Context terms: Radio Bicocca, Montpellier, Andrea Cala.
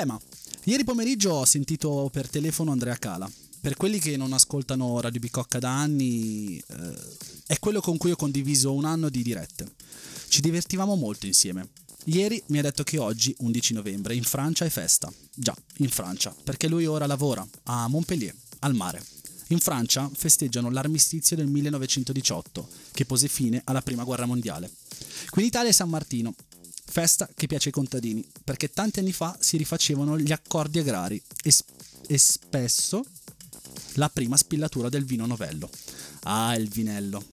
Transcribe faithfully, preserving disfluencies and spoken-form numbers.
Tema. Ieri pomeriggio ho sentito per telefono Andrea Cala. Per quelli che non ascoltano Radio Bicocca da anni, eh, è quello con cui ho condiviso un anno di dirette. Ci divertivamo molto insieme. Ieri mi ha detto che oggi, undici novembre, in Francia è festa. Già, in Francia, perché lui ora lavora a Montpellier, al mare. In Francia festeggiano l'armistizio del millenovecentodiciotto, che pose fine alla Prima Guerra Mondiale. Qui in Italia è San Martino, festa che piace ai contadini, perché tanti anni fa si rifacevano gli accordi agrari e, sp- e spesso la prima spillatura del vino novello. Ah, il vinello,